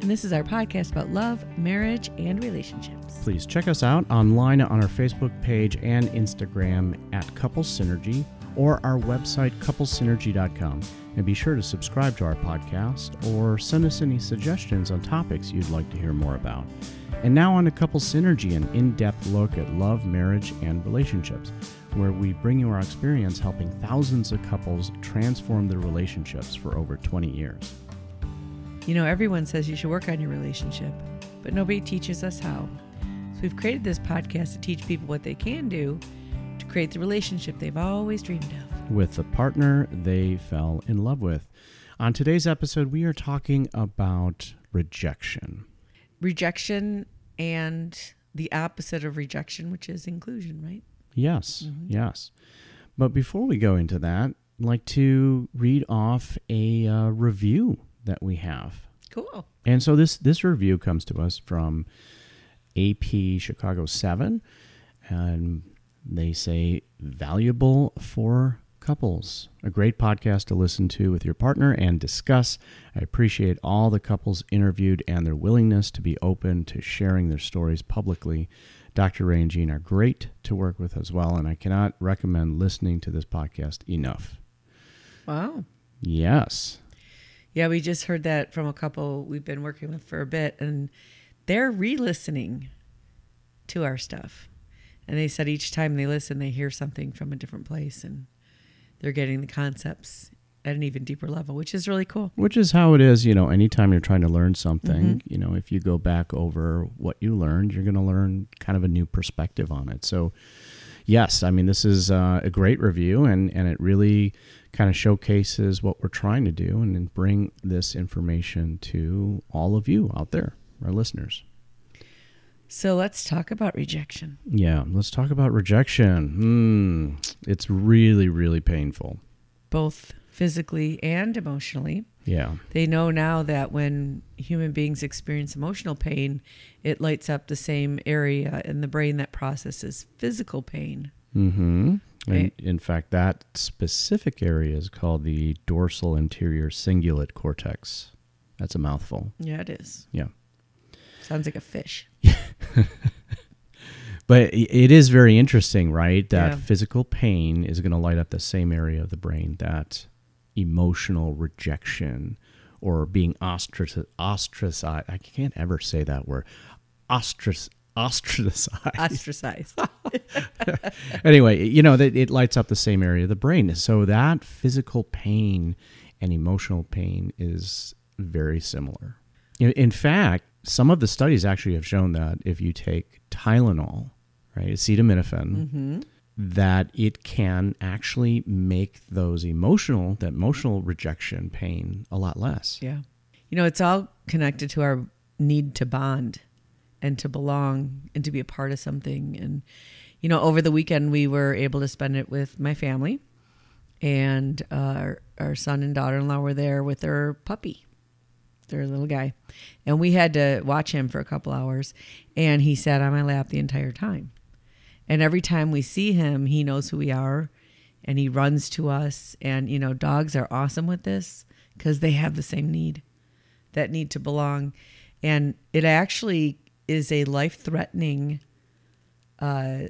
And this is our podcast about love, marriage, and relationships. Please check us out online on our Facebook page and Instagram at Couples Synergy or our website, couplesynergy.com. And be sure to subscribe to our podcast or send us any suggestions on topics you'd like to hear more about. And now on to Couples Synergy, an in-depth look at love, marriage, and relationships, where we bring you our experience helping thousands of couples transform their relationships for over 20 years. You know, everyone says you should work on your relationship, but nobody teaches us how. So we've created this podcast to teach people what they can do to create the relationship they've always dreamed of, with the partner they fell in love with. On today's episode, we are talking about rejection. Rejection and the opposite of rejection, which is inclusion, right? Yes, yes. But before we go into that, I'd like to read off a review that we have. Cool. And so this review comes to us from AP Chicago 7, and they say, valuable for couples. A great podcast to listen to with your partner and discuss. I appreciate all the couples interviewed and their willingness to be open to sharing their stories publicly. Dr. Ray and Jean are great to work with as well, and I cannot recommend listening to this podcast enough. Wow. Yes. Yeah, we just heard that from a couple we've been working with for a bit, and they're re-listening to our stuff. And they said each time they listen, they hear something from a different place, and they're getting the concepts at an even deeper level, which is really cool. Which is how it is, you know, anytime you're trying to learn something, you know, if you go back over what you learned, you're going to learn kind of a new perspective on it. So, yes, I mean, this is a great review, and it really kind of showcases what we're trying to do and then bring this information to all of you out there, our listeners. So let's talk about rejection. Yeah, let's talk about rejection. It's really, really painful. Both physically and emotionally. Yeah. They know now that when human beings experience emotional pain, it lights up the same area in the brain that processes physical pain. Mm-hmm. Right. In fact, that specific area is called the dorsal anterior cingulate cortex. That's a mouthful. Yeah, it is. Yeah. Sounds like a fish. But it is very interesting, right? That physical pain is going to light up the same area of the brain that emotional rejection or being ostracized. I can't ever say that word. Ostracized. Anyway, you know, it lights up the same area of the brain. So that physical pain and emotional pain is very similar. In fact, some of the studies actually have shown that if you take Tylenol, right, acetaminophen, that it can actually make that emotional rejection pain a lot less. Yeah. You know, it's all connected to our need to bond and to belong and to be a part of something. And, you know, over the weekend, we were able to spend it with my family, and our son and daughter-in-law were there with their puppy, their little guy. And we had to watch him for a couple hours, and he sat on my lap the entire time. And every time we see him, he knows who we are, and he runs to us. And, you know, dogs are awesome with this because they have the same need, that need to belong. And it actually is a life-threatening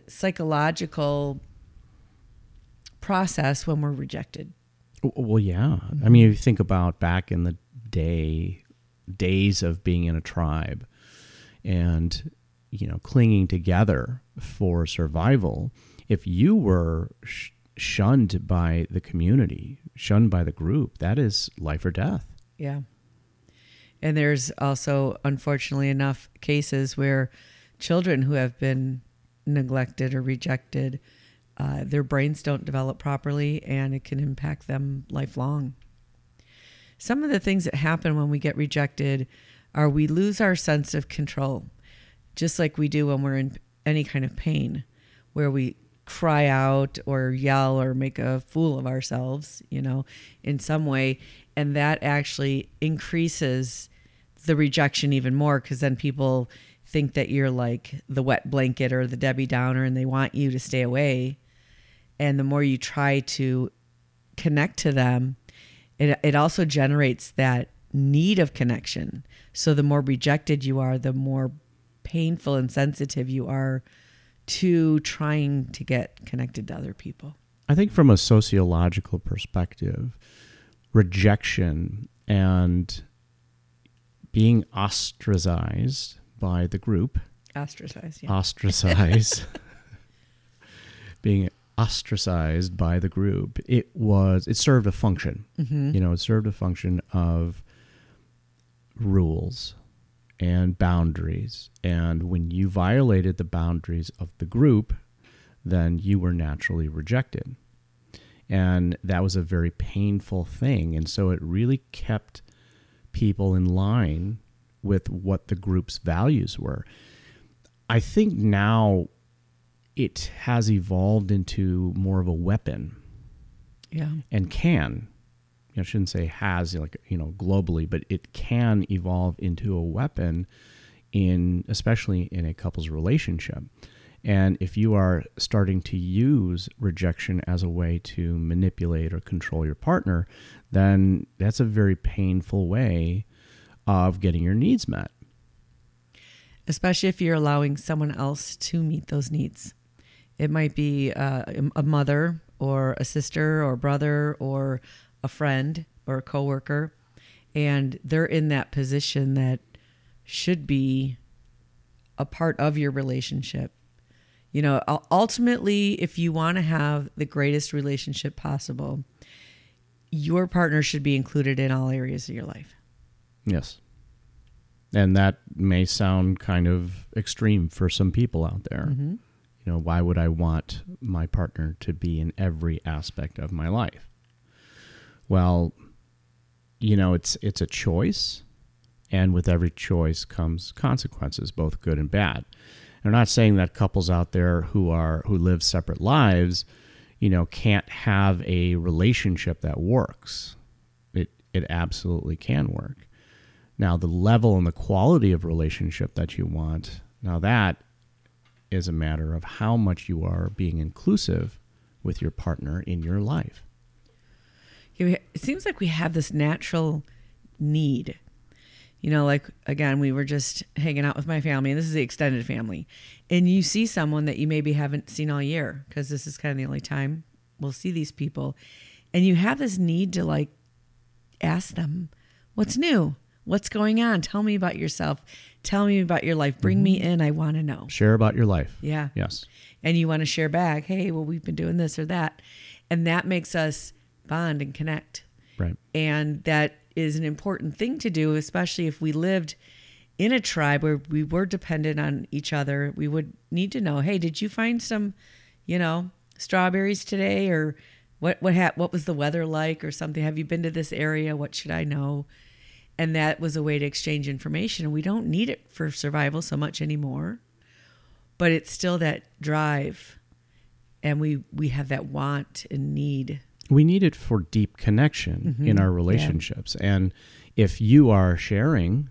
psychological process when we're rejected. Well, yeah. I mean, if you think about back in the days of being in a tribe and, you know, clinging together for survival, if you were shunned by the community, shunned by the group, that is life or death. Yeah. And there's also, unfortunately enough, cases where children who have been neglected or rejected, their brains don't develop properly, and it can impact them lifelong. Some of the things that happen when we get rejected are we lose our sense of control. just like we do when we're in any kind of pain, where we cry out or yell or make a fool of ourselves, you know, in some way. And that actually increases the rejection even more, because then people think that you're like the wet blanket or the Debbie Downer, and they want you to stay away. And the more you try to connect to them, it also generates that need of connection. So the more rejected you are, the more painful and sensitive you are to trying to get connected to other people. I think from a sociological perspective, rejection and being ostracized by the group. Ostracized, yeah. Ostracized. Being ostracized by the group, it served a function. Mm-hmm. You know, it served a function of rules and boundaries. And when you violated the boundaries of the group, then you were naturally rejected. And that was a very painful thing. And so it really kept people in line with what the group's values were. I think now it has evolved into more of a weapon. Yeah. And can, you know, I shouldn't say has, like, you know, globally, but it can evolve into a weapon especially in a couple's relationship. And if you are starting to use rejection as a way to manipulate or control your partner, then that's a very painful way of getting your needs met. Especially if you're allowing someone else to meet those needs. It might be a mother or a sister or brother or a friend or a coworker, and they're in that position that should be a part of your relationship. You know, ultimately, if you want to have the greatest relationship possible, your partner should be included in all areas of your life. Yes. And that may sound kind of extreme for some people out there. Mm-hmm. You know, why would I want my partner to be in every aspect of my life? Well, you know, it's a choice, and with every choice comes consequences, both good and bad. And I'm not saying that couples out there who live separate lives, you know, can't have a relationship that works. It absolutely can work. Now, the level and the quality of relationship that you want, now that is a matter of how much you are being inclusive with your partner in your life. It seems like we have this natural need. You know, like, again, we were just hanging out with my family, and this is the extended family. And you see someone that you maybe haven't seen all year, because this is kind of the only time we'll see these people. And you have this need to, like, ask them, what's new? What's going on? Tell me about yourself. Tell me about your life. Bring me in. I want to know. Share about your life. Yeah. Yes. And you want to share back, hey, well, we've been doing this or that. And that makes us bond and connect. Right. And that is an important thing to do, especially if we lived in a tribe where we were dependent on each other. We would need to know, hey, did you find some, you know, strawberries today? Or what was the weather like or something? Have you been to this area? What should I know? And that was a way to exchange information. And we don't need it for survival so much anymore, but it's still that drive. And we have that want and need. We need it for deep connection in our relationships. Yeah. And if you are sharing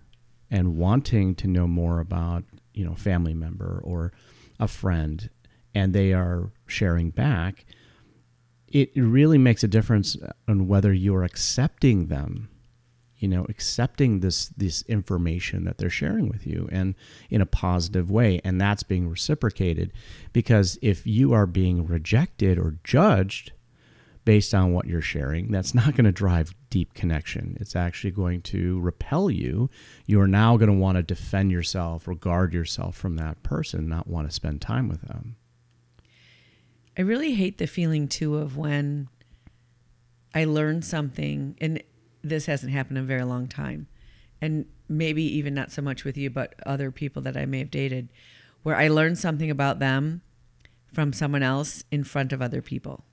and wanting to know more about, you know, family member or a friend, and they are sharing back, it really makes a difference on whether you're accepting them. You know, accepting this information that they're sharing with you, and in a positive way. And that's being reciprocated, because if you are being rejected or judged based on what you're sharing, that's not going to drive deep connection. It's actually going to repel you. You're now going to want to defend yourself or guard yourself from that person, not want to spend time with them. I really hate the feeling too of when I learn something, and this hasn't happened in a very long time, and maybe even not so much with you, but other people that I may have dated, where I learned something about them from someone else in front of other people.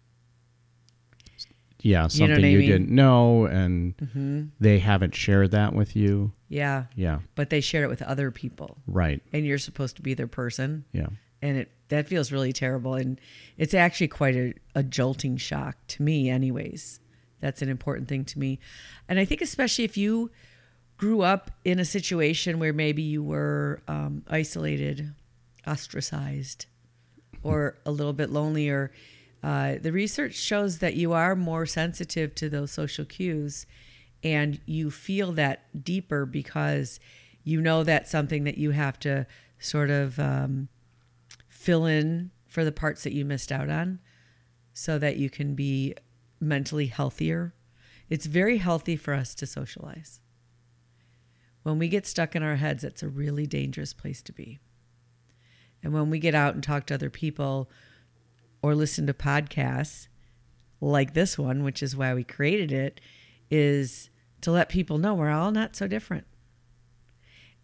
Yeah, something you didn't know, and they haven't shared that with you. Yeah. Yeah. But they shared it with other people. Right. And you're supposed to be their person. Yeah. And that feels really terrible. And it's actually quite a jolting shock to me anyways. That's an important thing to me. And I think especially if you grew up in a situation where maybe you were isolated, ostracized, or a little bit lonely, or the research shows that you are more sensitive to those social cues, and you feel that deeper because you know that's something that you have to sort of fill in for the parts that you missed out on so that you can be mentally healthier. It's very healthy for us to socialize. When we get stuck in our heads, it's a really dangerous place to be. And when we get out and talk to other people or listen to podcasts like this one, which is why we created it, is to let people know we're all not so different.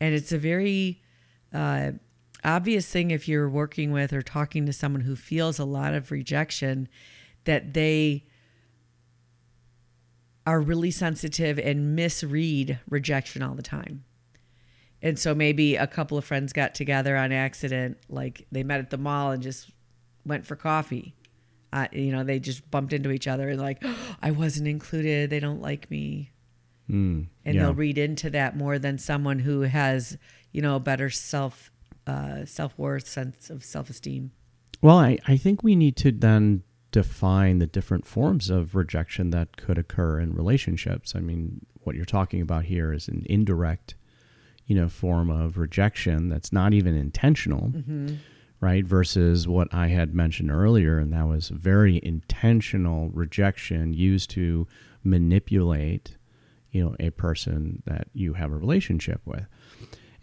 And it's a very obvious thing if you're working with or talking to someone who feels a lot of rejection, that they are really sensitive and misread rejection all the time. And so maybe a couple of friends got together on accident, like they met at the mall and just went for coffee. They just bumped into each other and like, oh, I wasn't included. They don't like me. And they'll read into that more than someone who has, a better self-worth, sense of self-esteem. Well, I think we need to then define the different forms of rejection that could occur in relationships. I mean, what you're talking about here is an indirect, form of rejection that's not even intentional, right? Versus what I had mentioned earlier, and that was very intentional rejection used to manipulate, a person that you have a relationship with.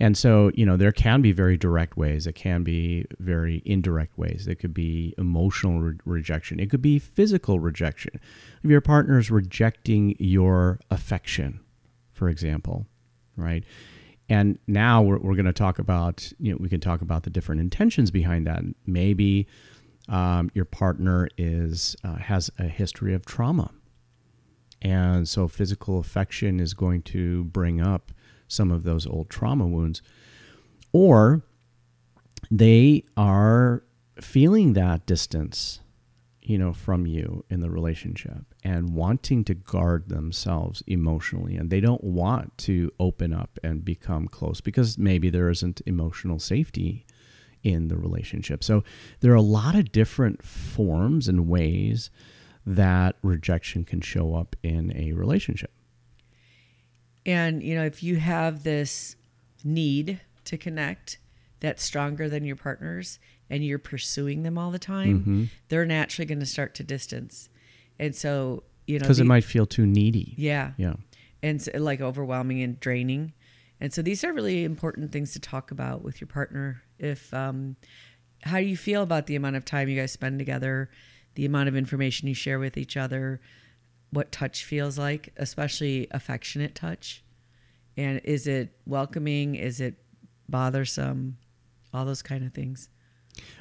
And so, there can be very direct ways. It can be very indirect ways. It could be emotional rejection. It could be physical rejection. If your partner is rejecting your affection, for example, right? And now we're going to talk about, we can talk about the different intentions behind that. Maybe your partner has a history of trauma. And so physical affection is going to bring up some of those old trauma wounds, or they are feeling that distance, from you in the relationship and wanting to guard themselves emotionally. And they don't want to open up and become close because maybe there isn't emotional safety in the relationship. So there are a lot of different forms and ways that rejection can show up in a relationship. And, if you have this need to connect that's stronger than your partner's and you're pursuing them all the time, they're naturally going to start to distance. And so, because it might feel too needy. Yeah. Yeah. And so, like overwhelming and draining. And so these are really important things to talk about with your partner. If, how do you feel about the amount of time you guys spend together, the amount of information you share with each other, what touch feels like, especially affectionate touch. And is it welcoming? Is it bothersome? All those kind of things.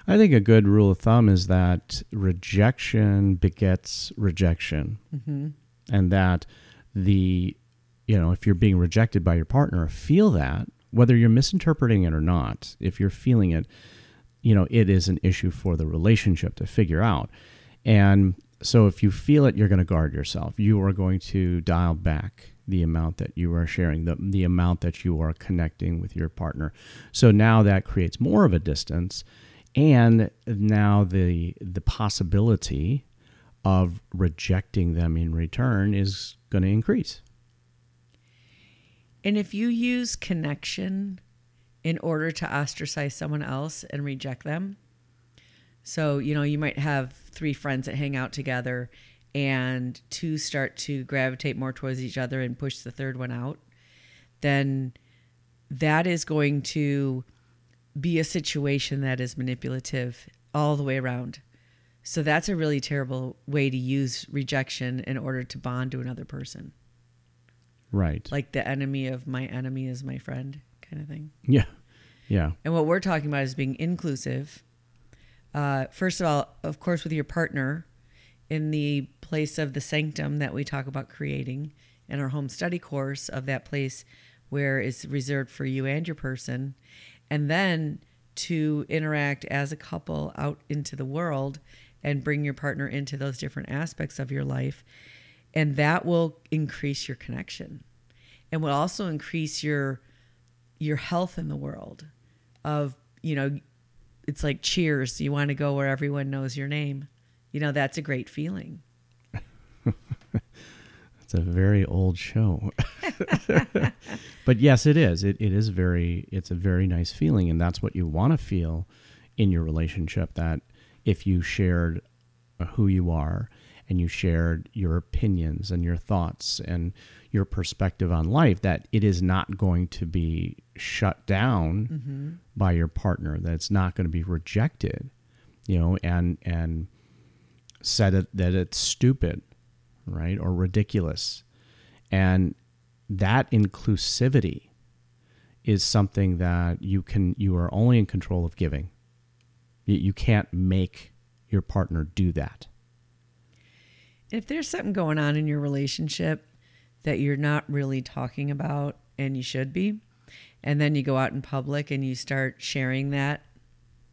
I think a good rule of thumb is that rejection begets rejection. And that if you're being rejected by your partner, feel that, whether you're misinterpreting it or not, if you're feeling it, it is an issue for the relationship to figure out. And so if you feel it, you're going to guard yourself. You are going to dial back the amount that you are sharing, the amount that you are connecting with your partner. So now that creates more of a distance, and now the possibility of rejecting them in return is going to increase. And if you use connection in order to ostracize someone else and reject them, so, you might have three friends that hang out together and two start to gravitate more towards each other and push the third one out, then that is going to be a situation that is manipulative all the way around. So that's a really terrible way to use rejection in order to bond to another person. Right. Like the enemy of my enemy is my friend kind of thing. Yeah. Yeah. And what we're talking about is being inclusive. First of all, of course, with your partner in the place of the sanctum that we talk about creating in our home study course, of that place where it's reserved for you and your person, and then to interact as a couple out into the world and bring your partner into those different aspects of your life. And that will increase your connection and will also increase your health in the world of, you know, it's like Cheers. You want to go where everyone knows your name. You know, that's a great feeling. That's a very old show. But yes, it is. It's a very nice feeling. And that's what you want to feel in your relationship, that if you shared who you are and you shared your opinions and your thoughts and your perspective on life, that it is not going to be shut down mm-hmm. by your partner, that it's not going to be rejected, you know, and said it, that it's stupid, right, or ridiculous. And that inclusivity is something that you are only in control of giving. You can't make your partner do that. If there's something going on in your relationship that you're not really talking about and you should be, and then you go out in public and you start sharing that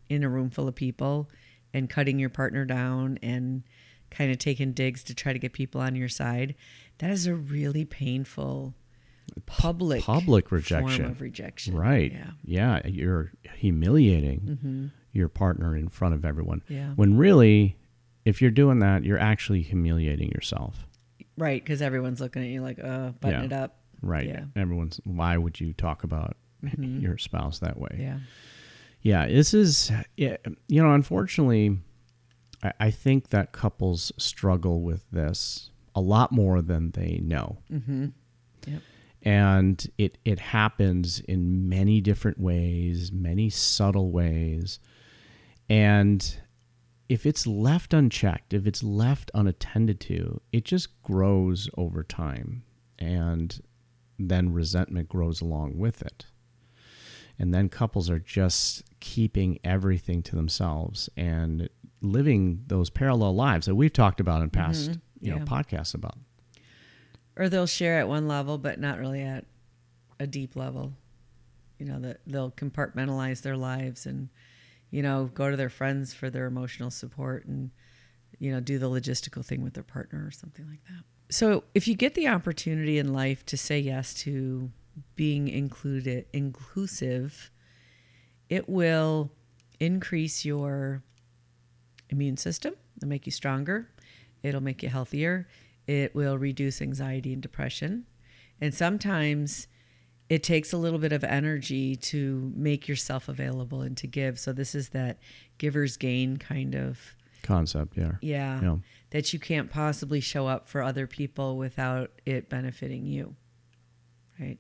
in a room full of people and cutting your partner down and kind of taking digs to try to get people on your side, that is a really painful public rejection. Form of rejection. Right. Yeah. You're humiliating mm-hmm. your partner in front of everyone. Yeah. When really, if you're doing that, you're actually humiliating yourself. Right, because everyone's looking at you like, button it up. Right. Yeah. Everyone's, why would you talk about mm-hmm. your spouse that way? Yeah. Yeah, this is, you know, unfortunately, I think that couples struggle with this a lot more than they know. Mm-hmm. Yep. And it happens in many different ways, many subtle ways. And if it's left unchecked, if it's left unattended to, it just grows over time. And then resentment grows along with it. And then couples are just keeping everything to themselves and living those parallel lives that we've talked about in past mm-hmm. you know, podcasts about. Or they'll share at one level, but not really at a deep level. You know, that they'll compartmentalize their lives and, you know, go to their friends for their emotional support and, you know, do the logistical thing with their partner or something like that. So if you get the opportunity in life to say yes to being inclusive, it will increase your immune system. It'll make you stronger. It'll make you healthier. It will reduce anxiety and depression. And sometimes it takes a little bit of energy to make yourself available and to give. So this is that giver's gain kind of concept. Yeah. Yeah. That you can't possibly show up for other people without it benefiting you. Right.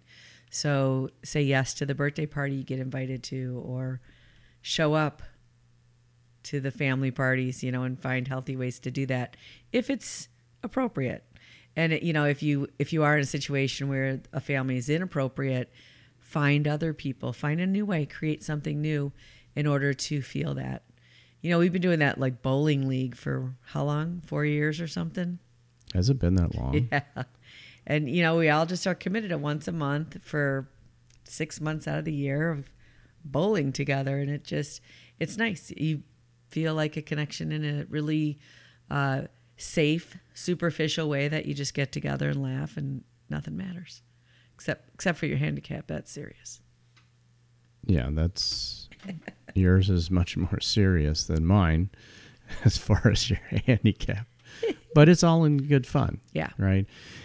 So say yes to the birthday party you get invited to, or show up to the family parties, you know, and find healthy ways to do that if it's appropriate. And, you know, if you are in a situation where a family is inappropriate, find other people, find a new way, create something new in order to feel that. You know, we've been doing that like bowling league for how long? 4 years or something? Has it been that long? Yeah. And, you know, we all just are committed to once a month for 6 months out of the year of bowling together. And it's nice. You feel like a connection in a really safe, superficial way that you just get together and laugh and nothing matters. Except for your handicap. That's serious. Yeah, that's yours is much more serious than mine as far as your handicap. But it's all in good fun. Yeah. Right.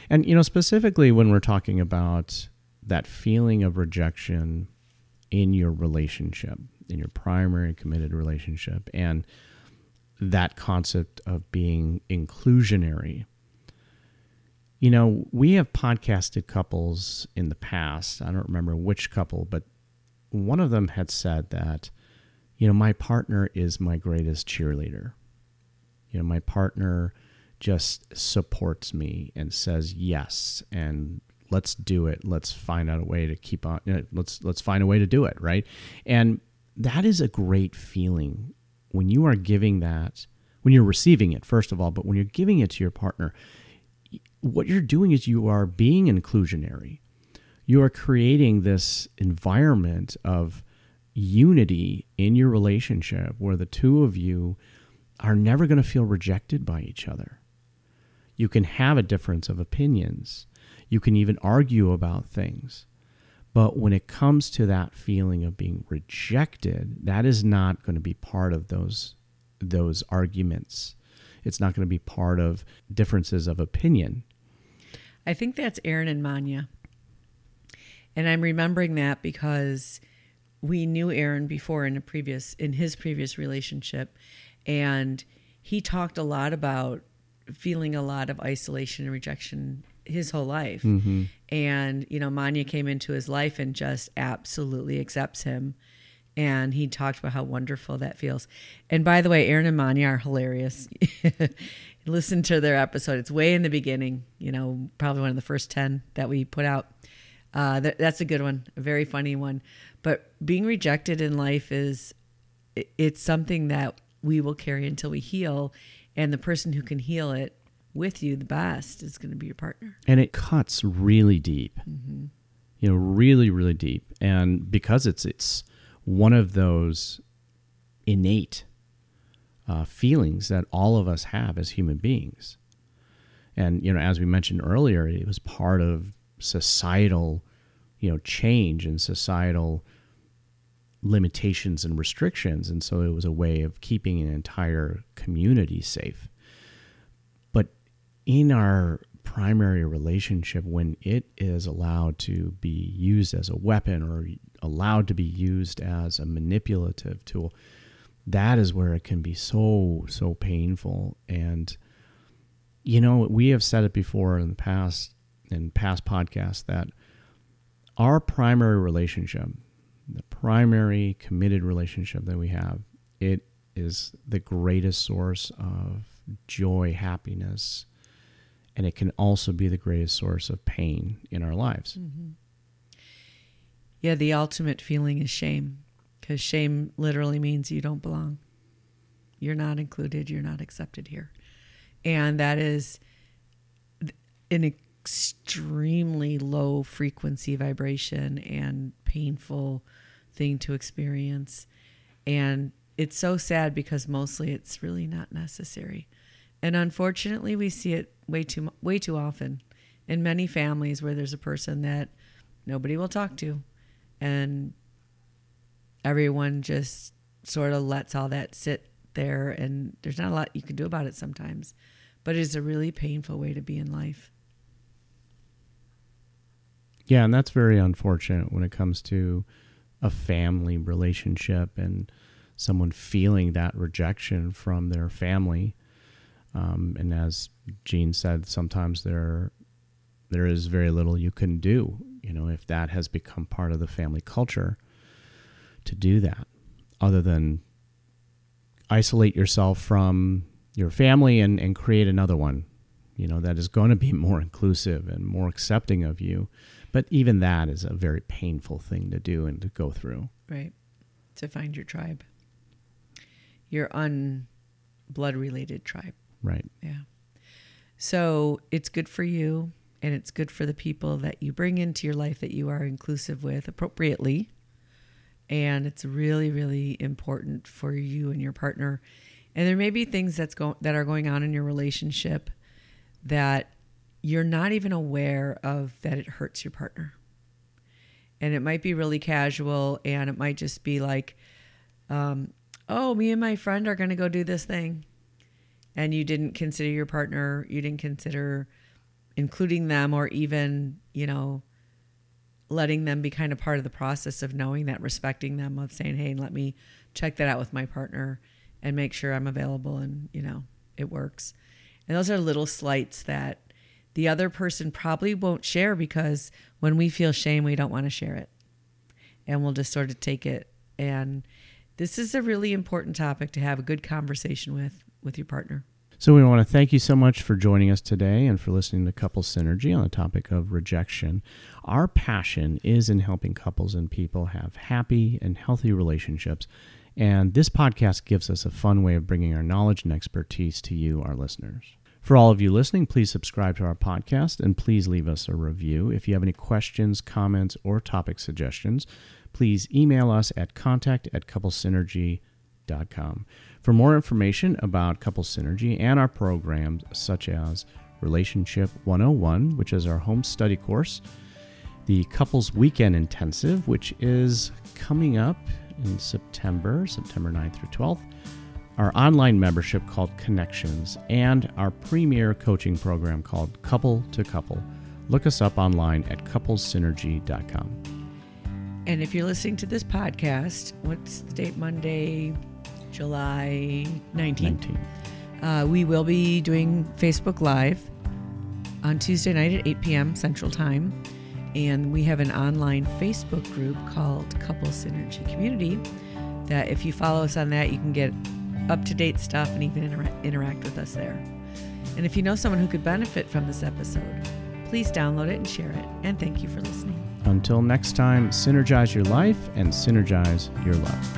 And, you know, specifically when we're talking about that feeling of rejection in your relationship, in your primary committed relationship, and that concept of being inclusionary, you know, we have podcasted couples in the past. I don't remember which couple, but one of them had said that, you know, my partner is my greatest cheerleader. You know, my partner just supports me and says yes, and let's do it. Let's find out a way to keep on. You know, let's find a way to do it, right? And that is a great feeling when you are giving that when you're receiving it, first of all, but when you're giving it to your partner, what you're doing is you are being inclusionary. You are creating this environment of unity in your relationship where the two of you are never going to feel rejected by each other. You can have a difference of opinions. You can even argue about things. But when it comes to that feeling of being rejected, that is not going to be part of those arguments. It's not going to be part of differences of opinion. I think that's Aaron and Manya. And I'm remembering that because we knew Aaron before in his previous relationship, and he talked a lot about feeling a lot of isolation and rejection his whole life. Mm-hmm. And, Manya came into his life and just absolutely accepts him. And he talked about how wonderful that feels. And by the way, Aaron and Manya are hilarious. Listen to their episode. It's way in the beginning, probably one of the first 10 that we put out. That's a good one, a very funny one. But being rejected in life it's something that we will carry until we heal. And the person who can heal it with you the best is going to be your partner. And it cuts really deep, mm-hmm. Really, really deep. And because it's one of those innate feelings that all of us have as human beings. And, as we mentioned earlier, it was part of societal, change and societal limitations and restrictions. And so it was a way of keeping an entire community safe. But in our primary relationship, when it is allowed to be used as a weapon or allowed to be used as a manipulative tool, that is where it can be so, so painful. And, we have said it before in the past, in past podcasts, that our primary relationship, the primary committed relationship that we have, it is the greatest source of joy, happiness, and it can also be the greatest source of pain in our lives. Mm-hmm. Yeah, the ultimate feeling is shame, because shame literally means you don't belong. You're not included. You're not accepted here. And that is an extremely low frequency vibration and painful thing to experience. And it's so sad because mostly it's really not necessary. And unfortunately, we see it way too often in many families where there's a person that nobody will talk to, and everyone just sort of lets all that sit there, and there's not a lot you can do about it sometimes, but it's a really painful way to be in life. Yeah, and that's very unfortunate when it comes to a family relationship and someone feeling that rejection from their family. And as Jean said, sometimes there is very little you can do, if that has become part of the family culture, to do that, other than isolate yourself from your family and create another one, that is going to be more inclusive and more accepting of you. But even that is a very painful thing to do and to go through. Right. To find your tribe, your unblood-related tribe. Right. Yeah. So it's good for you, and it's good for the people that you bring into your life that you are inclusive with appropriately. And it's really, really important for you and your partner. And there may be things that are going on in your relationship that you're not even aware of, that it hurts your partner. And it might be really casual, and it might just be like, oh, me and my friend are going to go do this thing. And you didn't consider your partner, you didn't consider including them, or even, letting them be kind of part of the process of knowing that, respecting them, of saying, hey, let me check that out with my partner and make sure I'm available and, it works. And those are little slights that the other person probably won't share, because when we feel shame, we don't want to share it. And we'll just sort of take it. And this is a really important topic to have a good conversation with your partner. So we want to thank you so much for joining us today and for listening to Couples Synergy on the topic of rejection. Our passion is in helping couples and people have happy and healthy relationships. And this podcast gives us a fun way of bringing our knowledge and expertise to you, our listeners. For all of you listening, please subscribe to our podcast and please leave us a review. If you have any questions, comments, or topic suggestions, please email us at contact@couplesynergy.com. For more information about Couples Synergy and our programs such as Relationship 101, which is our home study course, the Couples Weekend Intensive, which is coming up in September 9th through 12th, our online membership called Connections, and our premier coaching program called Couple to Couple. Look us up online at couplesynergy.com. And if you're listening to this podcast, what's the date? Monday, July 19th. We will be doing Facebook Live on Tuesday night at 8 p.m. Central Time. And we have an online Facebook group called Couple Synergy Community that if you follow us on that, you can get up-to-date stuff and even interact with us there. And if you know someone who could benefit from this episode, please download it and share it. And thank you for listening. Until next time, synergize your life and synergize your love.